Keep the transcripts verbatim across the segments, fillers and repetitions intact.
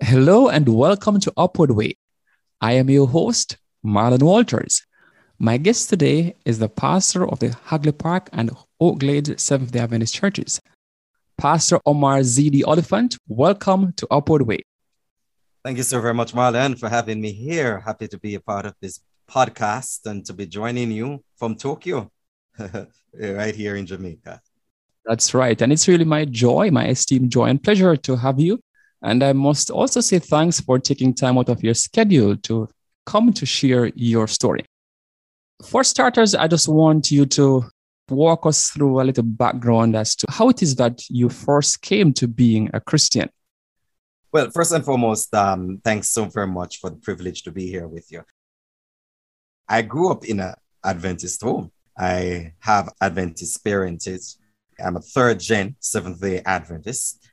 Hello and welcome to Upward Way. I am your host, Marlon Walters. My guest today is the pastor of the Hagley Park and Oak Glade Seventh-day Adventist churches, Pastor Omar Z D. Oliphant. Welcome to Upward Way. Thank you so very much, Marlon, for having me here. Happy to be a part of this podcast and to be joining you from Tokyo, right here in Jamaica. That's right. And it's really my joy, my esteemed joy and pleasure to have you. And I must also say thanks for taking time out of your schedule to come to share your story. For starters, I just want you to walk us through a little background as to how it is that you first came to being a Christian. Well, first and foremost, um, thanks so very much for the privilege to be here with you. I grew up in an Adventist home. I have Adventist parentage. I'm a third-gen Seventh-day Adventist.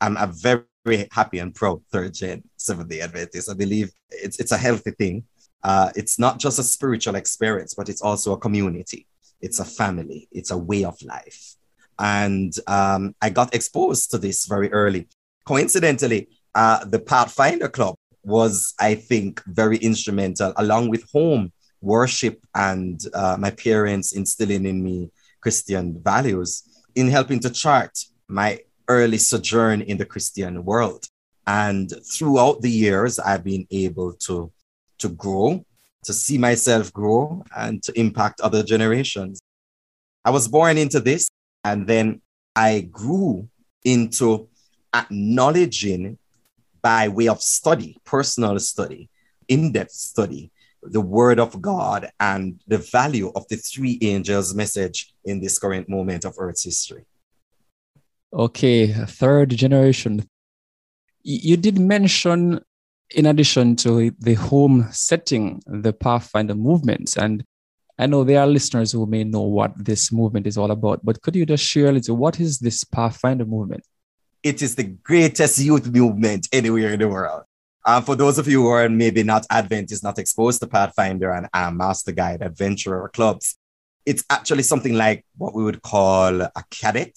I'm a very Very happy and proud third-gen Seventh-day Adventist. I believe it's it's a healthy thing. Uh, it's not just a spiritual experience, but it's also a community. It's a family. It's a way of life. And um, I got exposed to this very early. Coincidentally, uh, the Pathfinder Club was, I think, very instrumental, along with home worship and uh, my parents instilling in me Christian values, in helping to chart my early sojourn in the Christian world. And throughout the years, I've been able to, to grow, to see myself grow, and to impact other generations. I was born into this, and then I grew into acknowledging, by way of study, personal study, in-depth study, the Word of God and the value of the three angels' message in this current moment of Earth's history. Okay, third generation. You did mention, in addition to the home setting, the Pathfinder movements. And I know there are listeners who may know what this movement is all about, but could you just share a little, what is this Pathfinder movement? It is the greatest youth movement anywhere in the world. Uh, for those of you who are maybe not Adventist, not exposed to Pathfinder and uh, Master Guide adventurer clubs, it's actually something like what we would call a cadet,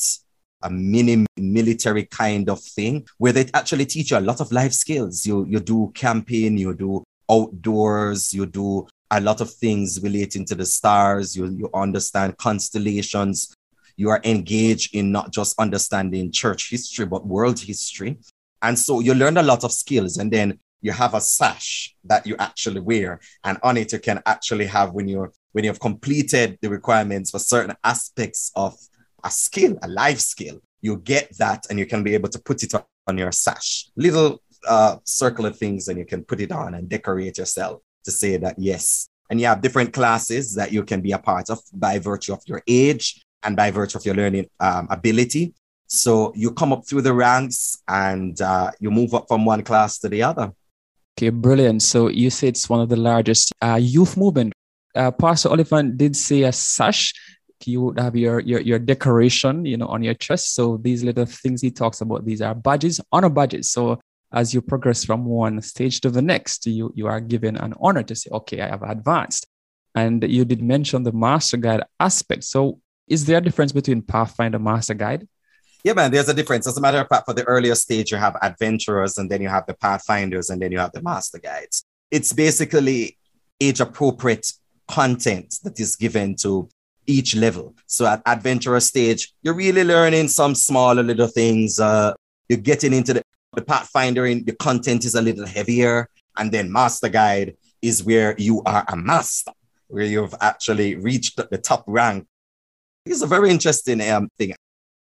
a mini military kind of thing, where they actually teach you a lot of life skills. You, you do camping, you do outdoors, you do a lot of things relating to the stars. You, you understand constellations. You are engaged in not just understanding church history, but world history. And so you learn a lot of skills. And then you have a sash that you actually wear. And on it, you can actually have, when you're, when you've completed the requirements for certain aspects of a skill, a life skill, you get that and you can be able to put it on your sash. Little uh, circular things, and you can put it on and decorate yourself to say that, yes. And you have different classes that you can be a part of by virtue of your age and by virtue of your learning um, ability. So you come up through the ranks and uh, you move up from one class to the other. Okay, brilliant. So you say it's one of the largest uh, youth movement. Uh, Pastor Oliphant did say a sash. You would have your, your your decoration, you know, on your chest. So these little things he talks about, these are badges, honor badges. So as you progress from one stage to the next, you you are given an honor to say, okay, I have advanced. And you did mention the Master Guide aspect. So is there a difference between Pathfinder and Master Guide? Yeah, man, there's a difference. As a matter of fact, for the earlier stage, you have adventurers, and then you have the Pathfinders, and then you have the Master Guides. It's basically age-appropriate content that is given to each level. So at adventurer stage, you're really learning some smaller little things. Uh, you're getting into the, the Pathfinder, and the content is a little heavier. And then Master Guide is where you are a master, where you've actually reached the top rank. It's a very interesting um, thing.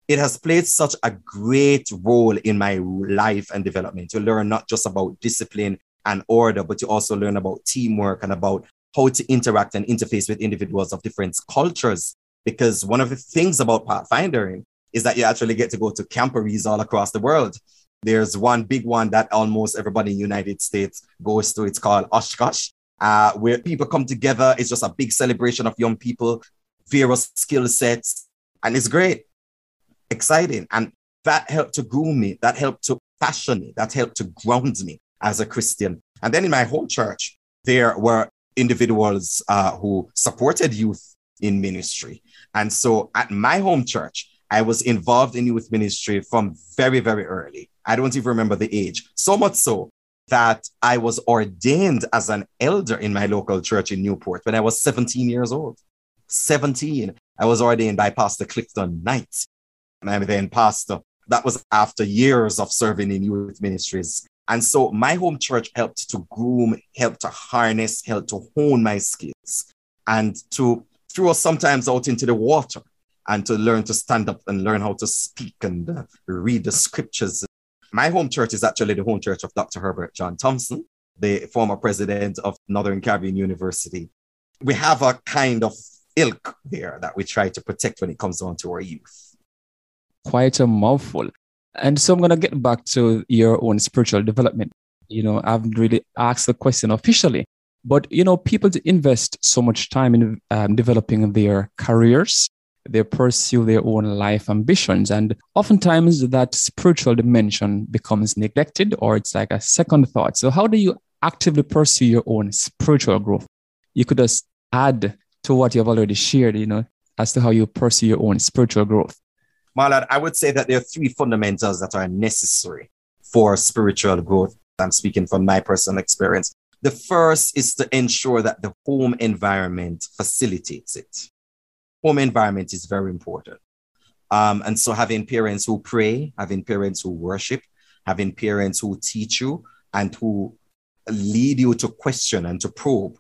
It has played such a great role in my life and development. You learn not just about discipline and order, but you also learn about teamwork and about how to interact and interface with individuals of different cultures. Because one of the things about pathfinding is that you actually get to go to camperies all across the world. There's one big one that almost everybody in the United States goes to. It's called Oshkosh, uh, where people come together. It's just a big celebration of young people, various skill sets, and it's great, exciting. And that helped to groom me. That helped to fashion me. That helped to ground me as a Christian. And then in my home church, there were individuals uh, who supported youth in ministry. And so at my home church, I was involved in youth ministry from very, very early. I don't even remember the age. So much so that I was ordained as an elder in my local church in Newport when I was seventeen years old. seventeen. I was ordained by Pastor Clifton Knight. And I'm then pastor. That was after years of serving in youth ministries. And so my home church helped to groom, helped to harness, helped to hone my skills, and to throw us sometimes out into the water and to learn to stand up and learn how to speak and uh, read the scriptures. My home church is actually the home church of Doctor Herbert John Thompson, the former president of Northern Caribbean University. We have a kind of ilk there that we try to protect when it comes down to our youth. Quite a mouthful. And so I'm going to get back to your own spiritual development. You know, I haven't really asked the question officially, but, you know, people invest so much time in um, developing their careers. They pursue their own life ambitions. And oftentimes that spiritual dimension becomes neglected, or it's like a second thought. So how do you actively pursue your own spiritual growth? You could just add to what you've already shared, you know, as to how you pursue your own spiritual growth. Marlon, I would say that there are three fundamentals that are necessary for spiritual growth. I'm speaking from my personal experience. The first is to ensure that the home environment facilitates it. Home environment is very important. Um, and so having parents who pray, having parents who worship, having parents who teach you and who lead you to question and to probe.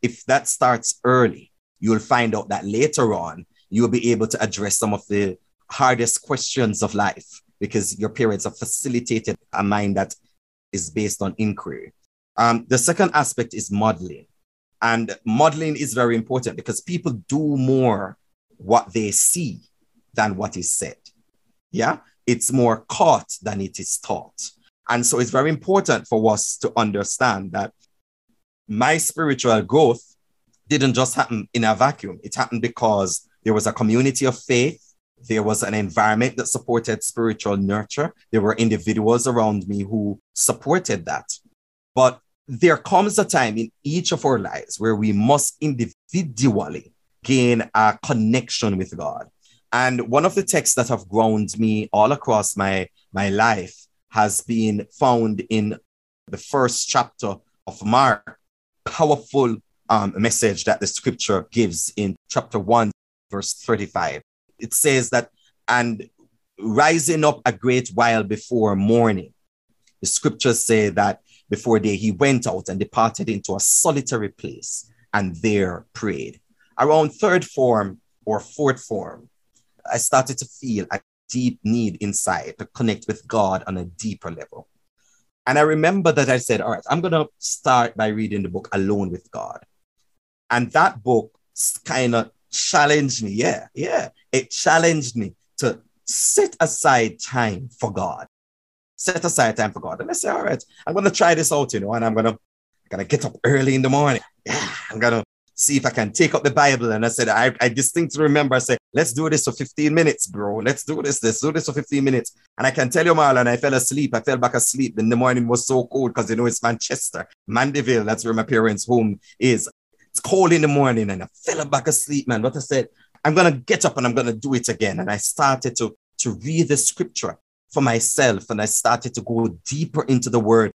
If that starts early, you'll find out that later on, you'll be able to address some of the hardest questions of life because your parents have facilitated a mind that is based on inquiry. Um, the second aspect is modeling. And modeling is very important because people do more what they see than what is said. Yeah, it's more caught than it is taught. And so it's very important for us to understand that my spiritual growth didn't just happen in a vacuum. It happened because there was a community of faith. There was an environment that supported spiritual nurture. There were individuals around me who supported that. But there comes a time in each of our lives where we must individually gain a connection with God. And one of the texts that have grounded me all across my, my life has been found in the first chapter of Mark. Powerful um, message that the scripture gives in chapter one, verse thirty-five. It says that, and rising up a great while before morning, the scriptures say that before day, he went out and departed into a solitary place and there prayed. Around third form or fourth form, I started to feel a deep need inside to connect with God on a deeper level. And I remember that I said, all right, I'm going to start by reading the book Alone with God. And that book kind of challenged me. Yeah, yeah. It challenged me to set aside time for God. Set aside time for God. And I say, all right, I'm going to try this out, you know, and I'm going to, going to get up early in the morning. Yeah, I'm going to see if I can take up the Bible. And I said, I, I distinctly remember, I said, let's do this for fifteen minutes, bro. Let's do this. Let's do this for fifteen minutes. And I can tell you, Marlon, I fell asleep. I fell back asleep. And the morning was so cold because, you know, it's Manchester, Mandeville. That's where my parents' home is. It's cold in the morning. And I fell back asleep, man. But I said, I'm going to get up and I'm going to do it again. And I started to, to read the scripture for myself. And I started to go deeper into the word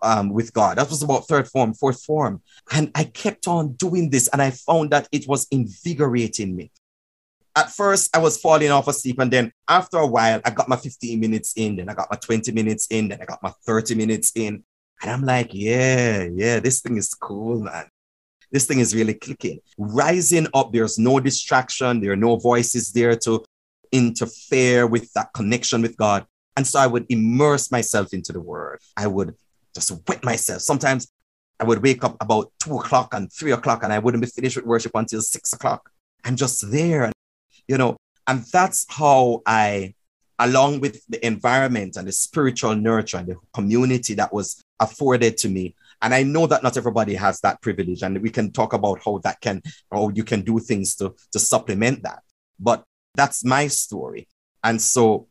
um, with God. That was about third form, fourth form. And I kept on doing this. And I found that it was invigorating me. At first, I was falling off asleep. And then after a while, I got my fifteen minutes in. Then I got my twenty minutes in. Then I got my thirty minutes in. And I'm like, yeah, yeah, this thing is cool, man. This thing is really clicking. Rising up, there's no distraction. There are no voices there to interfere with that connection with God. And so I would immerse myself into the word. I would just wet myself. Sometimes I would wake up about two o'clock and three o'clock and I wouldn't be finished with worship until six o'clock. I'm just there, you know, and that's how I along with the environment and the spiritual nurture and the community that was afforded to me. And I know that not everybody has that privilege, and we can talk about how that can, or you can do things to, to supplement that. But that's my story. And so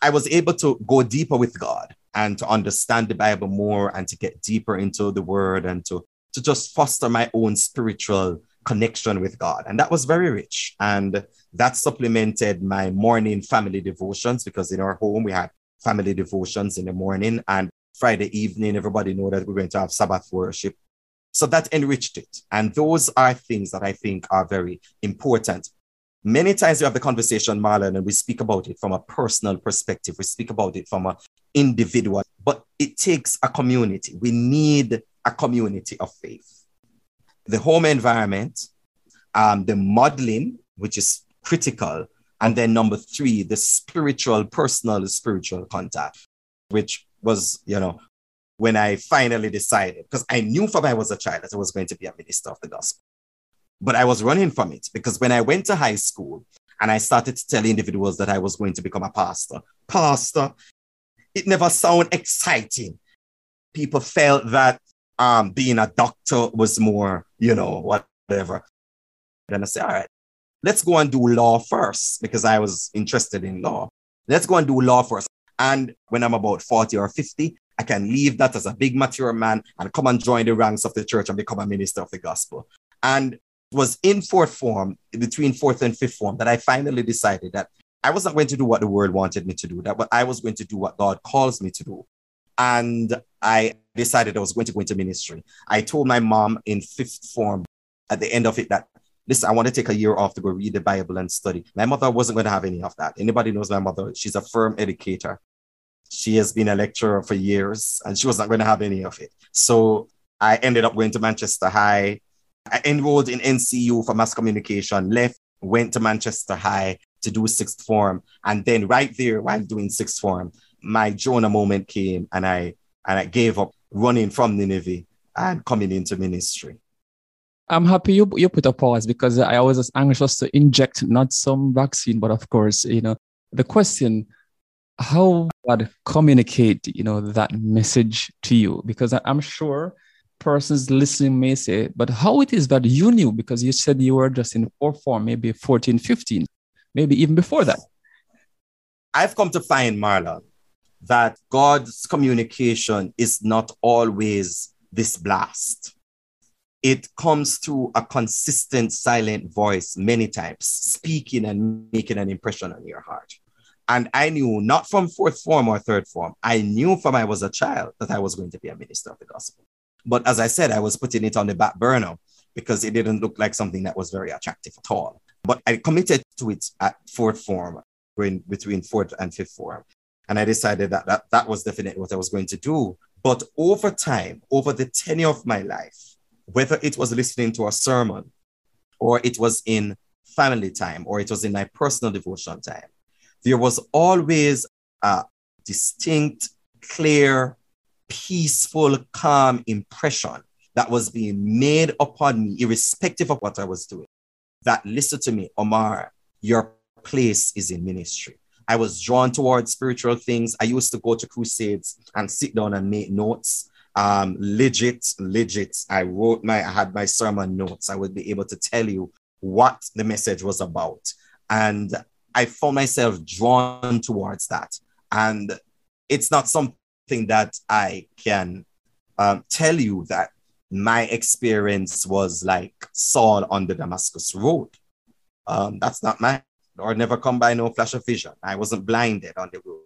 I was able to go deeper with God and to understand the Bible more and to get deeper into the word and to, to just foster my own spiritual connection with God. And that was very rich. And that supplemented my morning family devotions, because in our home, we had family devotions in the morning, and Friday evening, everybody know that we're going to have Sabbath worship. So that enriched it. And those are things that I think are very important. Many times we have the conversation, Marlon, and we speak about it from a personal perspective. We speak about it from an individual, but it takes a community. We need a community of faith. The home environment, um, the modeling, which is critical. And then number three, the spiritual, personal, spiritual contact, which was, you know, when I finally decided, because I knew from I was a child that I was going to be a minister of the gospel. But I was running from it, because when I went to high school and I started to tell individuals that I was going to become a pastor, pastor, it never sounded exciting. People felt that um, being a doctor was more, you know, whatever. Then I said, all right, let's go and do law first, because I was interested in law. Let's go and do law first. And when I'm about forty or fifty, I can leave that as a big mature man and come and join the ranks of the church and become a minister of the gospel. And it was in fourth form, between fourth and fifth form, that I finally decided that I was not going to do what the world wanted me to do, that I was going to do what God calls me to do. And I decided I was going to go into ministry. I told my mom in fifth form at the end of it that, listen, I want to take a year off to go read the Bible and study. My mother wasn't going to have any of that. Anybody knows my mother. She's a firm educator. She has been a lecturer for years, and she was not going to have any of it. So I ended up going to Manchester High. I enrolled in N C U for mass communication, left, went to Manchester High to do sixth form. And then right there, while doing sixth form, my Jonah moment came, and I and I gave up running from the Navy and coming into ministry. I'm happy you you put a pause, because I was as anxious to inject not some vaccine, but of course, you know, the question, how God communicate, you know, that message to you? Because I'm sure persons listening may say, but how it is that you knew? Because you said you were just in fourth form, maybe fourteen, fifteen, maybe even before that. I've come to find, Marla, that God's communication is not always this blast. It comes through a consistent silent voice many times, speaking and making an impression on your heart. And I knew, not from fourth form or third form, I knew from I was a child that I was going to be a minister of the gospel. But as I said, I was putting it on the back burner because it didn't look like something that was very attractive at all. But I committed to it at fourth form, in between fourth and fifth form. And I decided that, that that was definitely what I was going to do. But over time, over the tenure of my life, whether it was listening to a sermon or it was in family time or it was in my personal devotion time, there was always a distinct, clear, peaceful, calm impression that was being made upon me, irrespective of what I was doing, that, listen to me, Omar, your place is in ministry. I was drawn towards spiritual things. I used to go to crusades and sit down and make notes. Um, legit, legit. I wrote my, I had my sermon notes. I would be able to tell you what the message was about. And I found myself drawn towards that. And it's not something that I can um, tell you that my experience was like Saul on the Damascus road. Um, that's not mine, or never come by no flash of vision. I wasn't blinded on the road.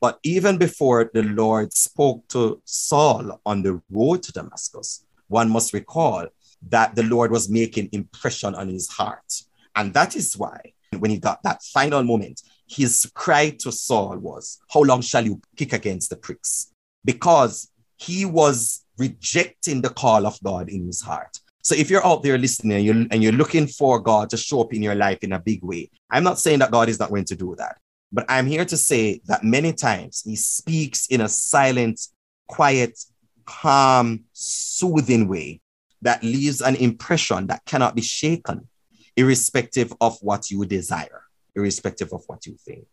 But even before the Lord spoke to Saul on the road to Damascus, one must recall that the Lord was making impression on his heart. And that is why when he got that final moment, his cry to Saul was, how long shall you kick against the pricks? Because he was rejecting the call of God in his heart. So if you're out there listening and you're, and you're looking for God to show up in your life in a big way, I'm not saying that God is not going to do that. But I'm here to say that many times he speaks in a silent, quiet, calm, soothing way that leaves an impression that cannot be shaken, irrespective of what you desire, irrespective of what you think.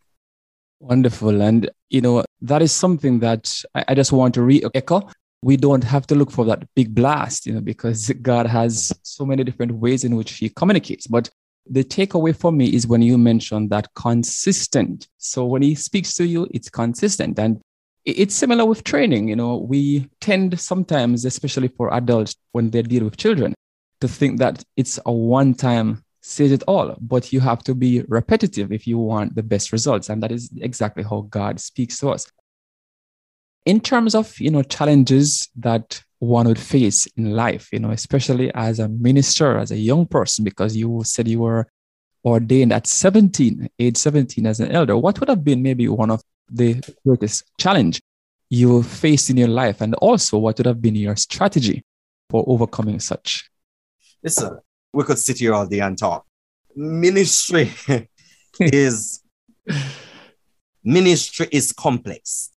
Wonderful. And, you know, that is something that I, I just want to re-echo. We don't have to look for that big blast, you know, because God has so many different ways in which he communicates. But the takeaway for me is when you mentioned that consistent. So when he speaks to you, it's consistent. And it's similar with training. You know, we tend sometimes, especially for adults, when they deal with children, to think that it's a one-time says it all, but you have to be repetitive if you want the best results. And that is exactly how God speaks to us. In terms of, you know, challenges that one would face in life, you know, especially as a minister, as a young person, because you said you were ordained at seventeen, age seventeen as an elder, what would have been maybe one of the greatest challenge you faced in your life? And also what would have been your strategy for overcoming such? Listen, we could sit here all day and talk. Ministry is, ministry is complex.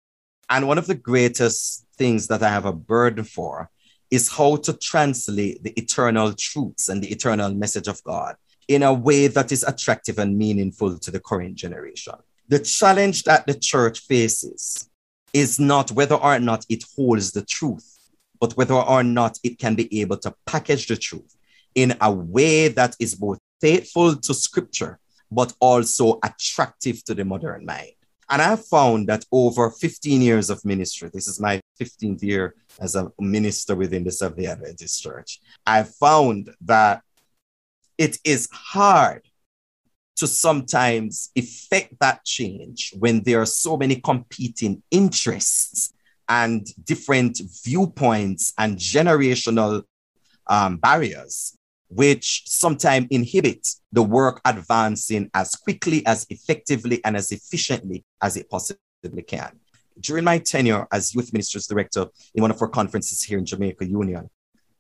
And one of the greatest things that I have a burden for is how to translate the eternal truths and the eternal message of God in a way that is attractive and meaningful to the current generation. The challenge that the church faces is not whether or not it holds the truth, but whether or not it can be able to package the truth in a way that is both faithful to scripture, but also attractive to the modern mind. And I have found that over fifteen years of ministry, this is my fifteenth year as a minister within the Seventh-day Adventist Church, I found that it is hard to sometimes effect that change when there are so many competing interests and different viewpoints and generational um, barriers, which sometimes inhibit the work advancing as quickly, as effectively, and as efficiently as it possibly can. During my tenure as Youth Ministers Director in one of our conferences here in Jamaica Union,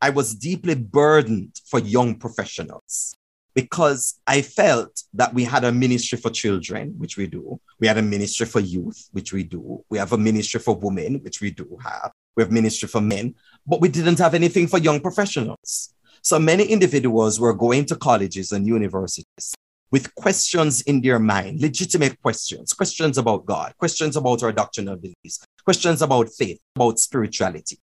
I was deeply burdened for young professionals because I felt that we had a ministry for children, which we do. We had a ministry for youth, which we do. We have a ministry for women, which we do have. We have ministry for men, but we didn't have anything for young professionals. So many individuals were going to colleges and universities with questions in their mind, legitimate questions, questions about God, questions about our doctrinal beliefs, questions about faith, about spirituality.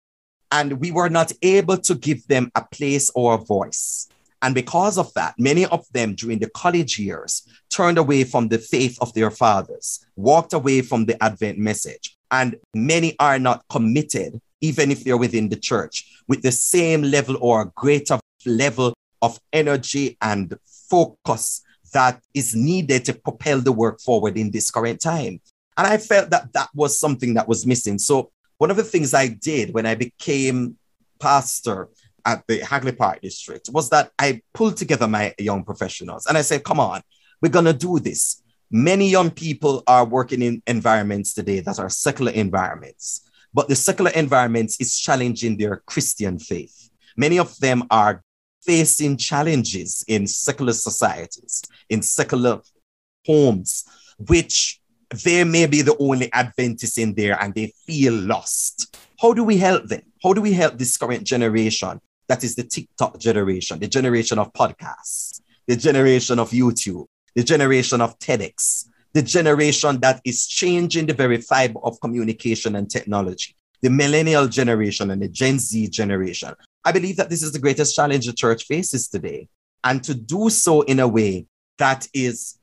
And we were not able to give them a place or a voice. And because of that, many of them during the college years turned away from the faith of their fathers, walked away from the Advent message. And many are not committed, even if they're within the church, with the same level or greater level of energy and focus that is needed to propel the work forward in this current time. And I felt that that was something that was missing. So one of the things I did when I became pastor at the Hagley Park district was that I pulled together my young professionals and I said, come on, we're going to do this. Many young people are working in environments today that are secular environments, but the secular environments is challenging their Christian faith. Many of them are facing challenges in secular societies, in secular homes, which they may be the only Adventists in there and they feel lost. How do we help them? How do we help this current generation? That is the TikTok generation, the generation of podcasts, the generation of YouTube, the generation of TEDx, the generation that is changing the very fiber of communication and technology, the millennial generation and the Gen Z generation. I believe that this is the greatest challenge the church faces today. And to do so in a way that is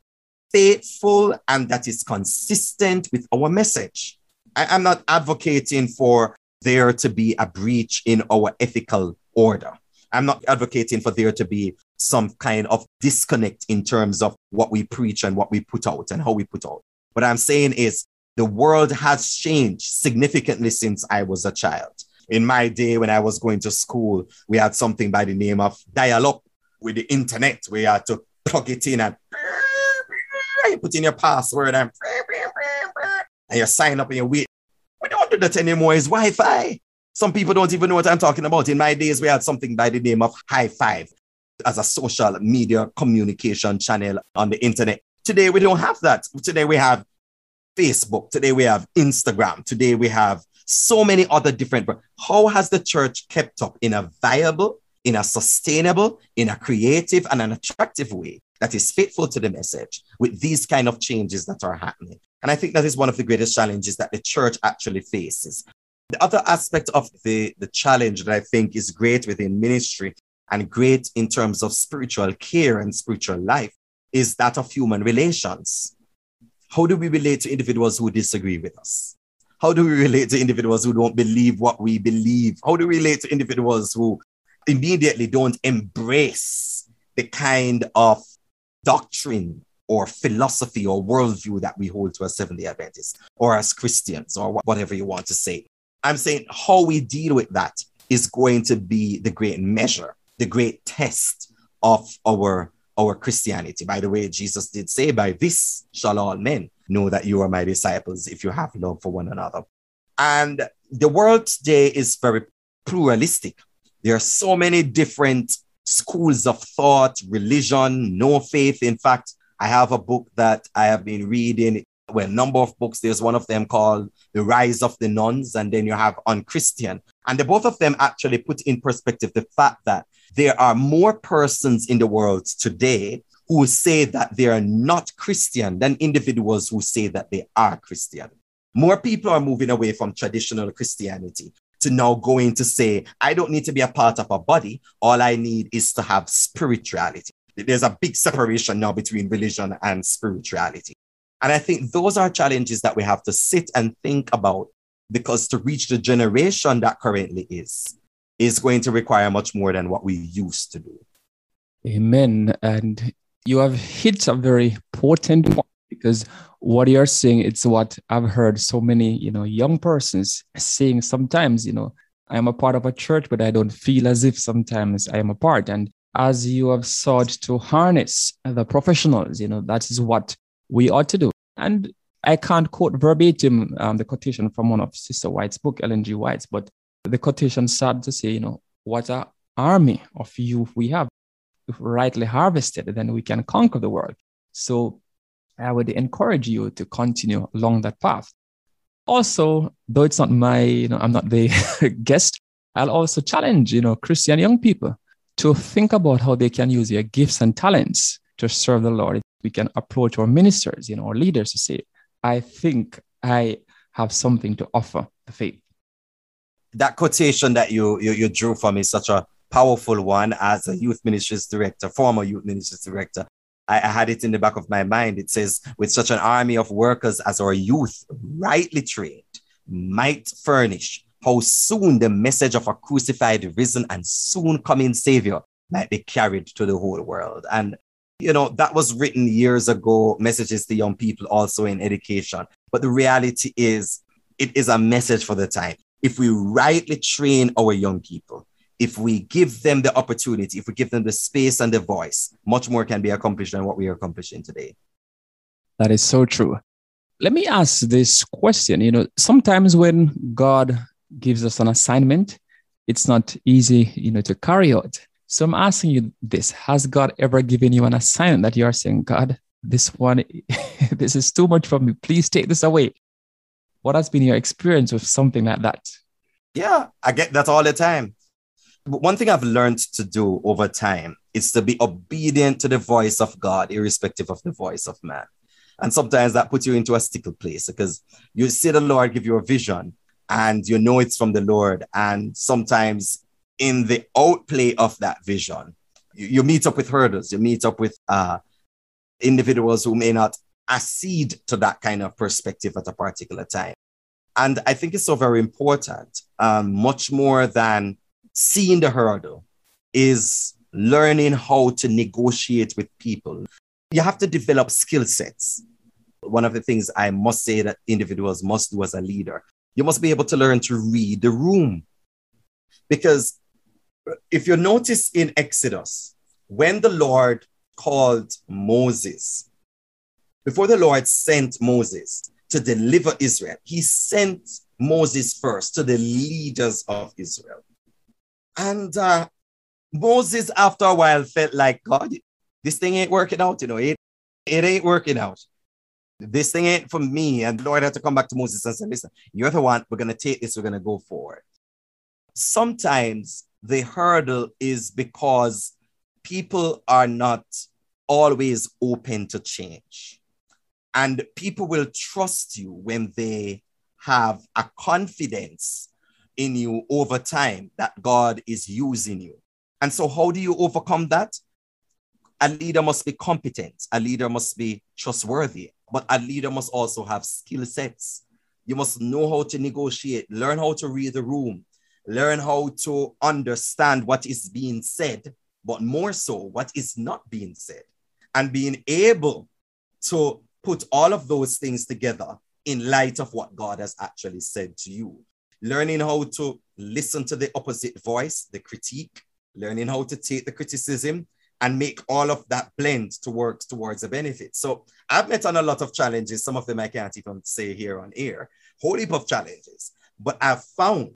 faithful and that is consistent with our message. I am not advocating for there to be a breach in our ethical order. I'm not advocating for there to be some kind of disconnect in terms of what we preach and what we put out and how we put out. What I'm saying is the world has changed significantly since I was a child. In my day, when I was going to school, we had something by the name of dial-up with the internet. We had to plug it in and you put in your password and, and you sign up and you wait. We don't do that anymore. It's Wi-Fi. Some people don't even know what I'm talking about. In my days, we had something by the name of High Five as a social media communication channel on the internet. Today, we don't have that. Today, we have Facebook. Today, we have Instagram. Today, we have so many other different. How has the church kept up in a viable, in a sustainable, in a creative and an attractive way that is faithful to the message with these kind of changes that are happening? And I think that is one of the greatest challenges that the church actually faces. The other aspect of the, the challenge that I think is great within ministry and great in terms of spiritual care and spiritual life is that of human relations. How do we relate to individuals who disagree with us? How do we relate to individuals who don't believe what we believe? How do we relate to individuals who immediately don't embrace the kind of doctrine or philosophy or worldview that we hold to as Seventh-day Adventists or as Christians or whatever you want to say? I'm saying how we deal with that is going to be the great measure, the great test of our, our Christianity. By the way, Jesus did say, by this shall all men know that you are my disciples if you have love for one another. And the world today is very pluralistic. There are so many different schools of thought, religion, no faith. In fact, I have a book that I have been reading, well, a number of books. There's one of them called The Rise of the Nuns, and then you have Unchristian. And the both of them actually put in perspective the fact that there are more persons in the world today who say that they are not Christian than individuals who say that they are Christian. More people are moving away from traditional Christianity to now going to say, I don't need to be a part of a body. All I need is to have spirituality. There's a big separation now between religion and spirituality. And I think those are challenges that we have to sit and think about, because to reach the generation that currently is, is going to require much more than what we used to do. Amen. And you have hit a very potent point, because what you're saying, it's what I've heard so many, you know, young persons saying sometimes, you know, I am a part of a church, but I don't feel as if sometimes I am a part. And as you have sought to harness the professionals, you know, that is what we ought to do. And I can't quote verbatim um, the quotation from one of Sister White's book, Ellen G. White's, but the quotation started to say, you know, what an army of youth we have. If rightly harvested, then we can conquer the world. So I would encourage you to continue along that path. Also, though it's not my, you know, I'm not the guest, I'll also challenge, you know, Christian young people to think about how they can use their gifts and talents to serve the Lord. We can approach our ministers, you know, our leaders to say, I think I have something to offer the faith. That quotation that you you, you drew from is such a powerful one. As a youth ministries director, former youth ministries director, I, I had it in the back of my mind. It says, with such an army of workers as our youth, rightly trained, might furnish how soon the message of a crucified, risen, and soon coming Savior might be carried to the whole world. And, you know, that was written years ago, messages to young people also in education. But the reality is, it is a message for the time. If we rightly train our young people, if we give them the opportunity, if we give them the space and the voice, much more can be accomplished than what we are accomplishing today. That is so true. Let me ask this question. You know, sometimes when God gives us an assignment, it's not easy, you know, to carry out. So I'm asking you this. Has God ever given you an assignment that you are saying, God, this one, this is too much for me. Please take this away. What has been your experience with something like that? Yeah, I get that all the time. But one thing I've learned to do over time is to be obedient to the voice of God, irrespective of the voice of man. And sometimes that puts you into a sticky place, because you see the Lord give you a vision and you know it's from the Lord. And sometimes in the outplay of that vision, you, you meet up with hurdles. You meet up with uh, individuals who may not accede to that kind of perspective at a particular time. And I think it's so very important, um, much more than seeing the hurdle, is learning how to negotiate with people. You have to develop skill sets. One of the things I must say that individuals must do as a leader, you must be able to learn to read the room. Because if you notice in Exodus, when the Lord called Moses, before the Lord sent Moses to deliver Israel, he sent Moses first to the leaders of Israel. And uh, Moses, after a while, felt like, God, this thing ain't working out, you know, it, it ain't working out. This thing ain't for me. And the Lord had to come back to Moses and say, listen, you're the one, we're going to take this, we're going to go forward. Sometimes the hurdle is because people are not always open to change. And people will trust you when they have a confidence in you over time that God is using you. And so how do you overcome that? A leader must be competent. A leader must be trustworthy. But a leader must also have skill sets. You must know how to negotiate, learn how to read the room, learn how to understand what is being said, but more so what is not being said. And being able to put all of those things together in light of what God has actually said to you. Learning how to listen to the opposite voice, the critique, learning how to take the criticism and make all of that blend to work towards a benefit. So I've met on a lot of challenges. Some of them I can't even say here on air, whole heap of challenges. But I've found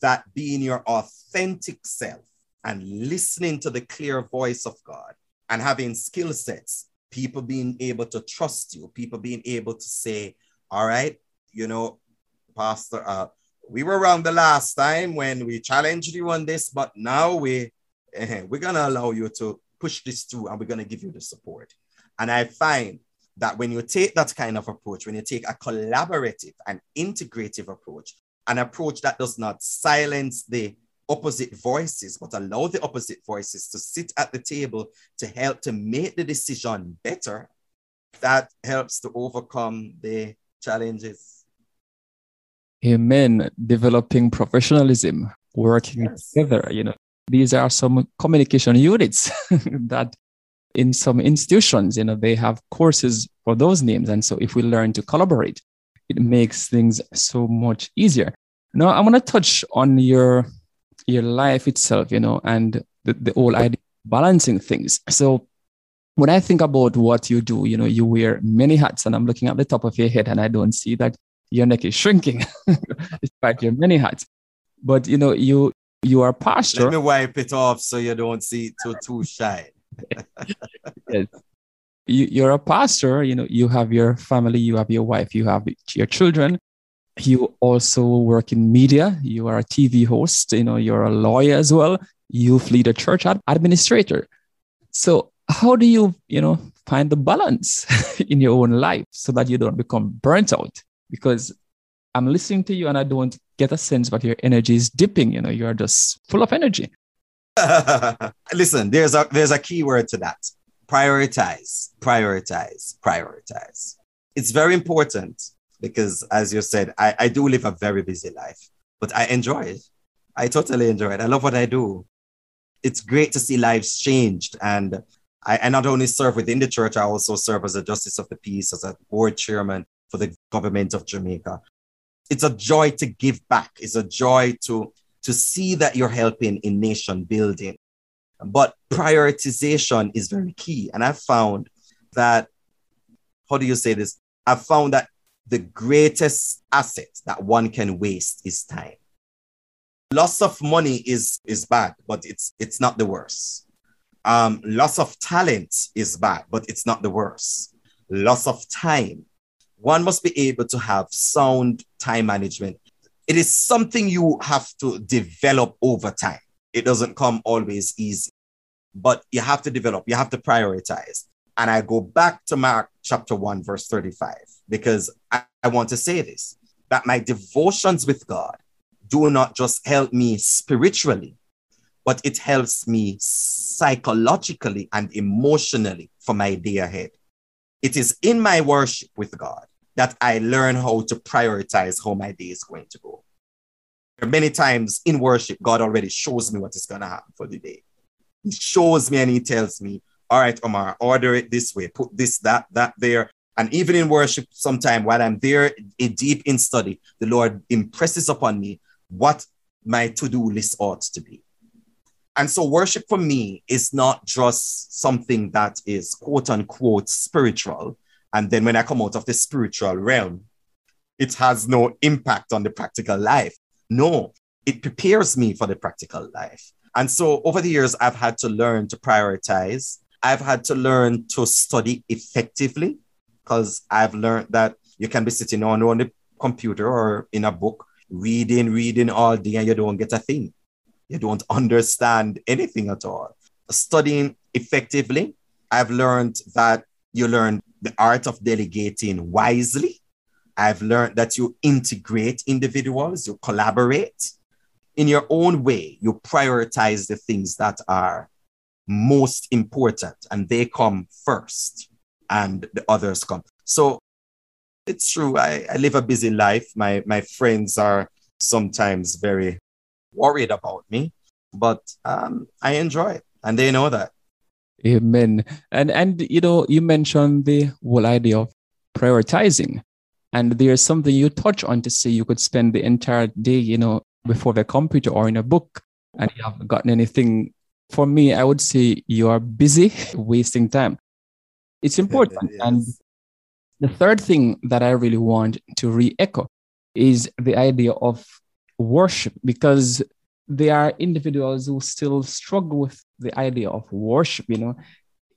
that being your authentic self and listening to the clear voice of God and having skill sets, people being able to trust you, people being able to say, all right, you know, Pastor, uh, we were around the last time when we challenged you on this, but now we, uh, we're going to allow you to push this through and we're going to give you the support. And I find that when you take that kind of approach, when you take a collaborative and integrative approach, an approach that does not silence the opposite voices, but allow the opposite voices to sit at the table to help to make the decision better, that helps to overcome the challenges. Amen. Developing professionalism, working yes. together, you know, these are some communication units that in some institutions, you know, they have courses for those names. And so if we learn to collaborate, it makes things so much easier. Now, I want to touch on your your life itself, you know, and the, the whole idea of balancing things. So when I think about what you do, you know, you wear many hats, and I'm looking at the top of your head and I don't see that your neck is shrinking despite your many hats. But, you know, you you are pastor. Let me wipe it off so you don't see it too, too shy. Yes. You, you're a pastor, you know, you have your family, you have your wife, you have your children. You also work in media. You are a T V host, you know, you're a lawyer as well. Youth leader, church ad- administrator. So how do you, you know, find the balance in your own life so that you don't become burnt out? Because I'm listening to you and I don't get a sense that your energy is dipping. You know, you're just full of energy. Listen, there's a, there's a key word to that. Prioritize, prioritize, prioritize. It's very important because, as you said, I, I do live a very busy life, but I enjoy it. I totally enjoy it. I love what I do. It's great to see lives changed. And I, I not only serve within the church, I also serve as a justice of the peace, as a board chairman for the government of Jamaica. It's a joy to give back. It's a joy to, to see that you're helping in nation building. But prioritization is very key. And I found that, how do you say this? I found that the greatest asset that one can waste is time. Loss of money is, is bad, but it's, it's not the worst. Um, loss of talent is bad, but it's not the worst. Loss of time. One must be able to have sound time management. It is something you have to develop over time. It doesn't come always easy, but you have to develop, you have to prioritize. And I go back to Mark chapter one, verse thirty-five, because I, I want to say this, that my devotions with God do not just help me spiritually, but it helps me psychologically and emotionally for my day ahead. It is in my worship with God that I learn how to prioritize how my day is going to go. Many times in worship, God already shows me what is going to happen for the day. He shows me and he tells me, all right, Omar, order it this way. Put this, that, that there. And even in worship, sometime while I'm there, in deep in study, the Lord impresses upon me what my to-do list ought to be. And so worship for me is not just something that is quote unquote spiritual. And then when I come out of the spiritual realm, it has no impact on the practical life. No, it prepares me for the practical life. And so over the years, I've had to learn to prioritize. I've had to learn to study effectively because I've learned that you can be sitting on, on the computer or in a book, reading, reading all day, and you don't get a thing. You don't understand anything at all. Studying effectively, I've learned that You learn the art of delegating wisely. I've learned that you integrate individuals, you collaborate in your own way. You prioritize the things that are most important and they come first and the others come. So it's true. I, I live a busy life. My, my friends are sometimes very worried about me, but um, I enjoy it and they know that. Amen. And, and, you know, you mentioned the whole idea of prioritizing. And there's something you touch on to say you could spend the entire day, you know, before the computer or in a book and you haven't gotten anything. For me, I would say you are busy wasting time. It's important. Yes. And the third thing that I really want to re-echo is the idea of worship, because there are individuals who still struggle with the idea of worship. You know,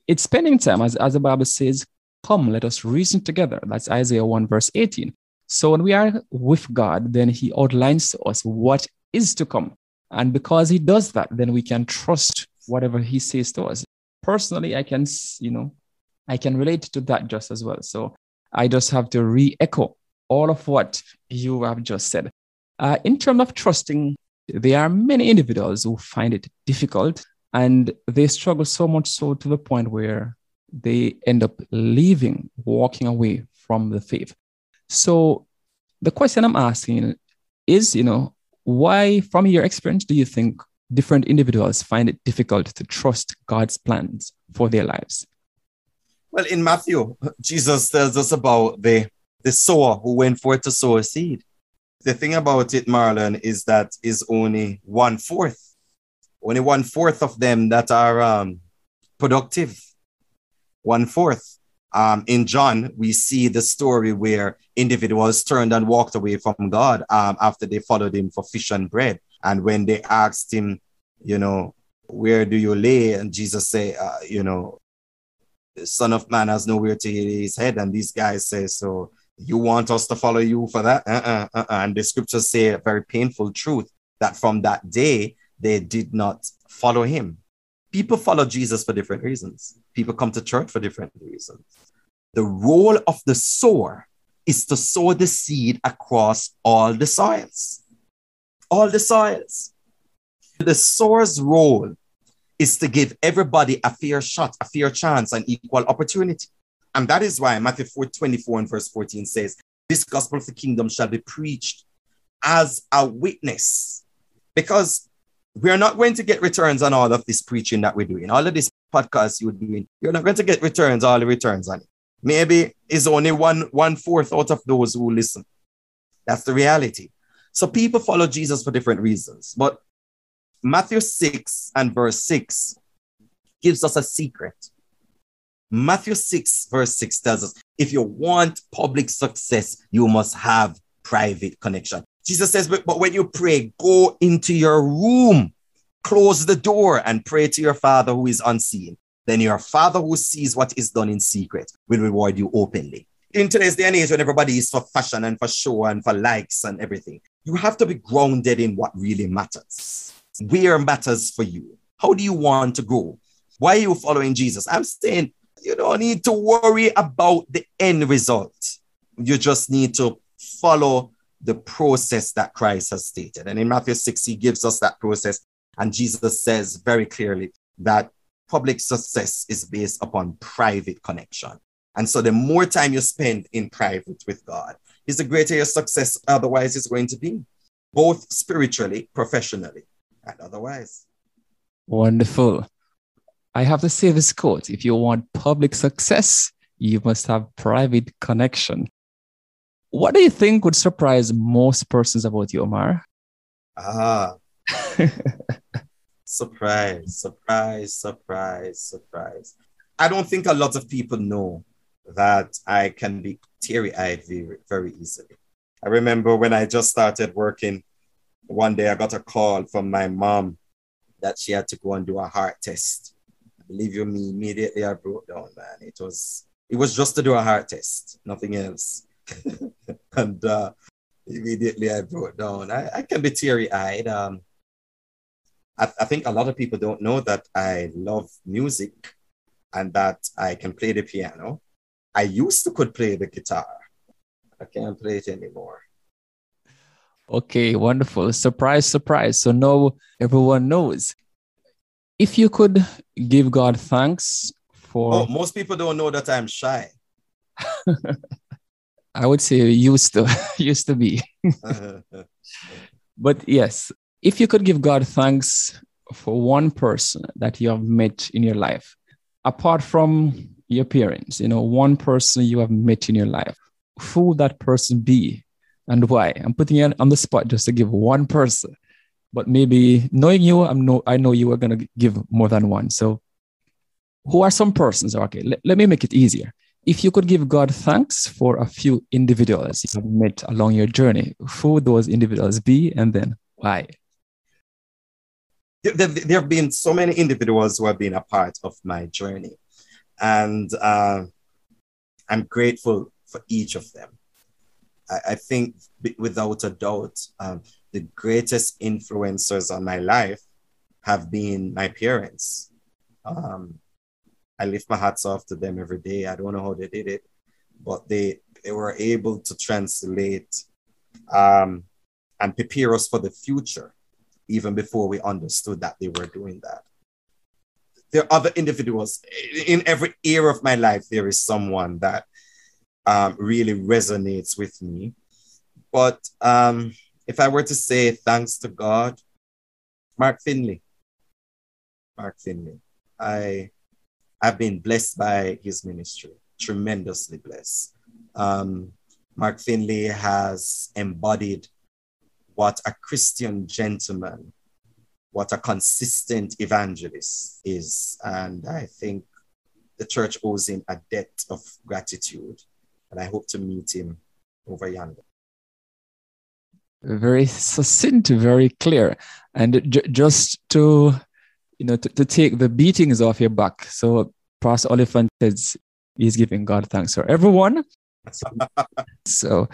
it's spending time, as, as the Bible says, come, let us reason together. That's Isaiah one, verse eighteen. So when we are with God, then he outlines to us what is to come. And because he does that, then we can trust whatever he says to us. Personally, I can, you know, I can relate to that just as well. So I just have to re-echo all of what you have just said. Uh, in terms of trusting, there are many individuals who find it difficult and they struggle so much so to the point where they end up leaving, walking away from the faith. So the question I'm asking is, you know, why, from your experience, do you think different individuals find it difficult to trust God's plans for their lives? Well, in Matthew, Jesus tells us about the, the sower who went forth to sow a seed. The thing about it, Marlon, is that is only one-fourth, only one-fourth of them that are um, productive. One-fourth. Um, in John, we see the story where individuals turned and walked away from God um, after they followed him for fish and bread. And when they asked him, you know, where do you lay? And Jesus said, uh, you know, the Son of Man has nowhere to lay his head. And these guys say, so you want us to follow you for that? Uh-uh, uh-uh. And the scriptures say a very painful truth that from that day, they did not follow him. People follow Jesus for different reasons. People come to church for different reasons. The role of the sower is to sow the seed across all the soils. All the soils. The sower's role is to give everybody a fair shot, a fair chance, an equal opportunity. And that is why Matthew four twenty-four and verse fourteen says, this gospel of the kingdom shall be preached as a witness. Because we are not going to get returns on all of this preaching that we're doing. All of this podcast you're doing, you're not going to get returns, all the returns on it. Maybe it's only one, one-fourth out of those who listen. That's the reality. So people follow Jesus for different reasons. But Matthew six and verse six gives us a secret. Matthew six verse six tells us, if you want public success, you must have private connection. Jesus says, but, but when you pray, go into your room, close the door and pray to your Father who is unseen. Then your Father who sees what is done in secret will reward you openly. In today's day and age, when everybody is for fashion and for show and for likes and everything, you have to be grounded in what really matters. Where matters for you? How do you want to grow? Why are you following Jesus? I'm saying you don't need to worry about the end result. You just need to follow the process that Christ has stated. And in Matthew six, he gives us that process. And Jesus says very clearly that public success is based upon private connection. And so the more time you spend in private with God is the greater your success otherwise is going to be, both spiritually, professionally, and otherwise. Wonderful. I have to say this quote, if you want public success, you must have private connection. What do you think would surprise most persons about you, Omar? Ah, surprise, surprise, surprise, surprise. I don't think a lot of people know that I can be teary-eyed very, very easily. I remember when I just started working, one day I got a call from my mom that she had to go and do a heart test. Believe you me, immediately I broke down, man. It was, it was just to do a heart test, nothing else. and uh, immediately I broke down. I, I can be teary-eyed. Um, I, I think a lot of people don't know that I love music and that I can play the piano I used to could play the guitar. I can't play it anymore. Okay, wonderful. Surprise, surprise. So now everyone knows. If you could give God thanks for... Oh, most people don't know that I'm shy. I would say used to, used to be. But yes, if you could give God thanks for one person that you have met in your life, apart from your parents, you know, one person you have met in your life, who would that person be and why? I'm putting you on the spot just to give one person, but maybe knowing you, I'm no, I know you are going to give more than one. So who are some persons? Okay, let, let me make it easier. If you could give God thanks for a few individuals you have met along your journey, who would those individuals be and then why? There, there have been so many individuals who have been a part of my journey. And uh, I'm grateful for each of them. I, I think without a doubt, um, the greatest influencers on my life have been my parents. Um, I lift my hats off to them every day. I don't know how they did it, but they, they were able to translate um, and prepare us for the future, even before we understood that they were doing that. There are other individuals. In every era of my life, there is someone that um, really resonates with me. But um, if I were to say thanks to God, Mark Finley, Mark Finley, I... I've been blessed by his ministry, tremendously blessed. Um, Mark Finley has embodied what a Christian gentleman, what a consistent evangelist is. And I think the church owes him a debt of gratitude. And I hope to meet him over yonder. Very succinct, very clear. And j- just to... you know, to, to take the beatings off your back. So Pastor Oliphant says he's giving God thanks for everyone. So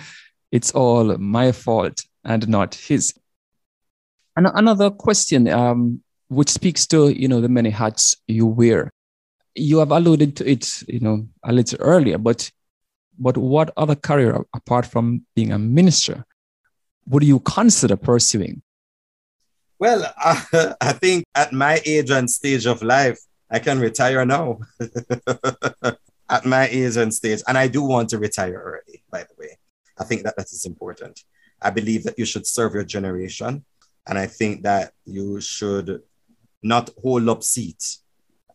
it's all my fault and not his. And another question, um, which speaks to, you know, the many hats you wear. You have alluded to it, you know, a little earlier, but, but what other career, apart from being a minister, would you consider pursuing? Well, uh, I think at my age and stage of life, I can retire now. At my age and stage. And I do want to retire early, by the way. I think that that is important. I believe that you should serve your generation. And I think that you should not hold up seats.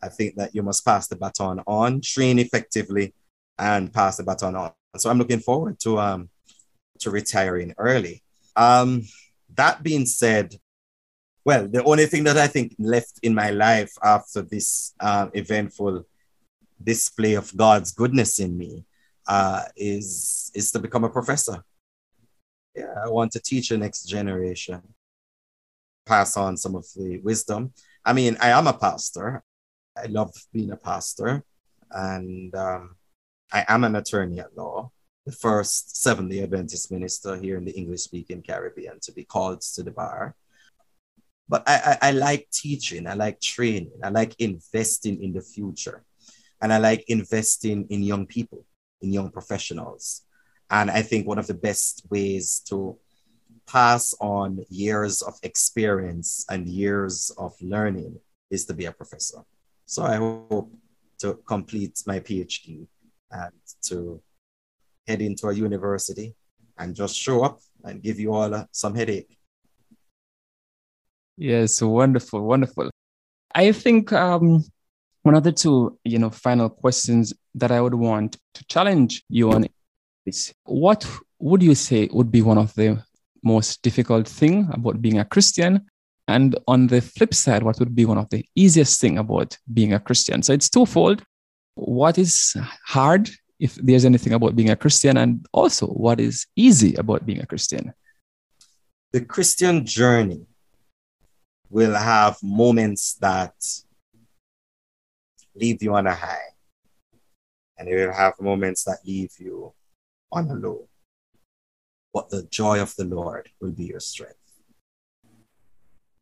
I think that you must pass the baton on, train effectively, and pass the baton on. So I'm looking forward to, um, to retiring early. Um, that being said, well, the only thing that I think left in my life after this uh, eventful display of God's goodness in me uh, is, is to become a professor. Yeah, I want to teach the next generation, pass on some of the wisdom. I mean, I am a pastor. I love being a pastor. And um, I am an attorney at law, the first Seventh-day Adventist minister here in the English-speaking Caribbean to be called to the bar. But I, I, I like teaching, I like training, I like investing in the future. And I like investing in young people, in young professionals. And I think one of the best ways to pass on years of experience and years of learning is to be a professor. So I hope to complete my PhD and to head into a university and just show up and give you all uh, some headache. Yes, wonderful, wonderful. I think um, one of the two, you know, final questions that I would want to challenge you on is, what would you say would be one of the most difficult thing about being a Christian? And on the flip side, what would be one of the easiest thing about being a Christian? So it's twofold. What is hard, if there's anything about being a Christian, and also what is easy about being a Christian? The Christian journey will have moments that leave you on a high, and it will have moments that leave you on a low. But the joy of the Lord will be your strength.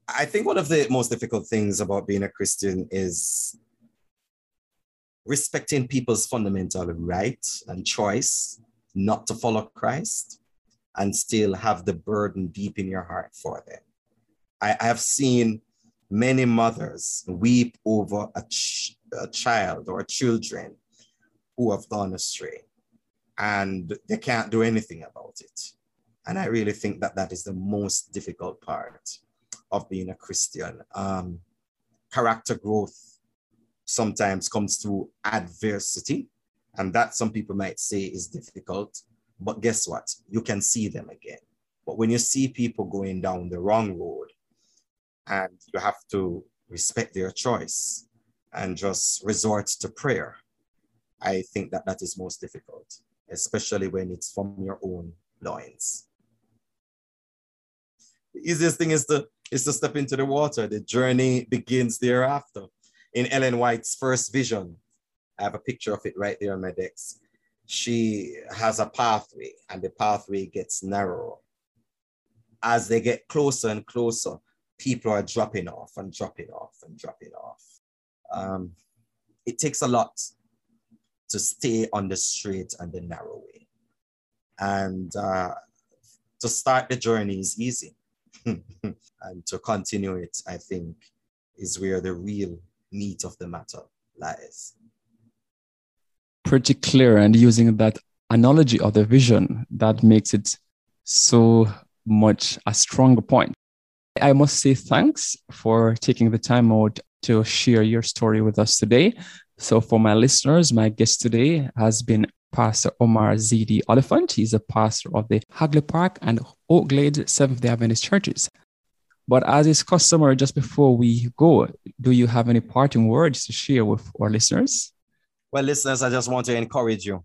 I think one of the most difficult things about being a Christian is respecting people's fundamental right and choice not to follow Christ and still have the burden deep in your heart for them. I have seen many mothers weep over a, ch- a child or children who have gone astray, and they can't do anything about it. And I really think that that is the most difficult part of being a Christian. Um, character growth sometimes comes through adversity, and that some people might say is difficult, but guess what? You can see them again. But when you see people going down the wrong road, and you have to respect their choice and just resort to prayer, I think that that is most difficult, especially when it's from your own loins. The easiest thing is to, is to step into the water. The journey begins thereafter. In Ellen White's First Vision, I have a picture of it right there on my decks. She has a pathway, and the pathway gets narrower. As they get closer and closer, people are dropping off and dropping off and dropping off. Um, it takes a lot to stay on the straight and the narrow way. And uh, to start the journey is easy. And to continue it, I think, is where the real meat of the matter lies. Pretty clear. And using that analogy of the vision, that makes it so much a stronger point. I must say thanks for taking the time out to share your story with us today. So for my listeners, my guest today has been Pastor Omar Z D. Oliphant. He's a pastor of the Hagley Park and Oak Glade Seventh-day Adventist churches. But as is customary, just before we go, do you have any parting words to share with our listeners? Well, listeners, I just want to encourage you.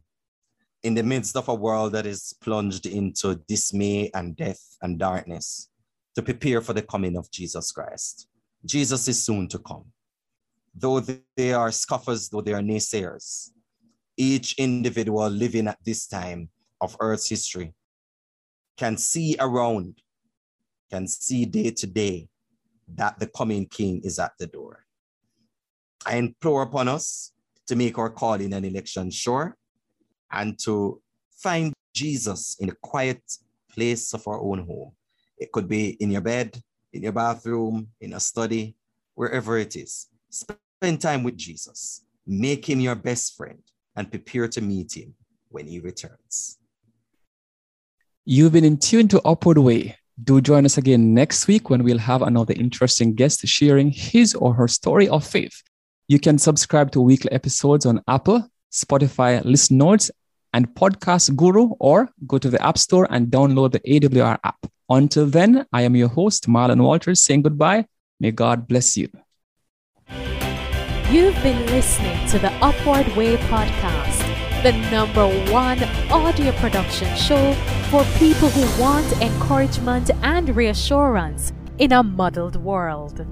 In the midst of a world that is plunged into dismay and death and darkness, to prepare for the coming of Jesus Christ. Jesus is soon to come. Though they are scoffers, though they are naysayers, each individual living at this time of Earth's history can see around, can see day to day that the coming King is at the door. I implore upon us to make our calling and election sure and to find Jesus in a quiet place of our own home. It could be in your bed, in your bathroom, in a study, wherever it is. Spend time with Jesus. Make him your best friend and prepare to meet him when he returns. You've been in tune to Upward Way. Do join us again next week when we'll have another interesting guest sharing his or her story of faith. You can subscribe to weekly episodes on Apple, Spotify, Listen Notes, and Podcast Guru, or go to the App Store and download the A W R app. Until then, I am your host, Marlon Walters, saying goodbye. May God bless you. You've been listening to the Upward Way Podcast, the number one audio production show for people who want encouragement and reassurance in a muddled world.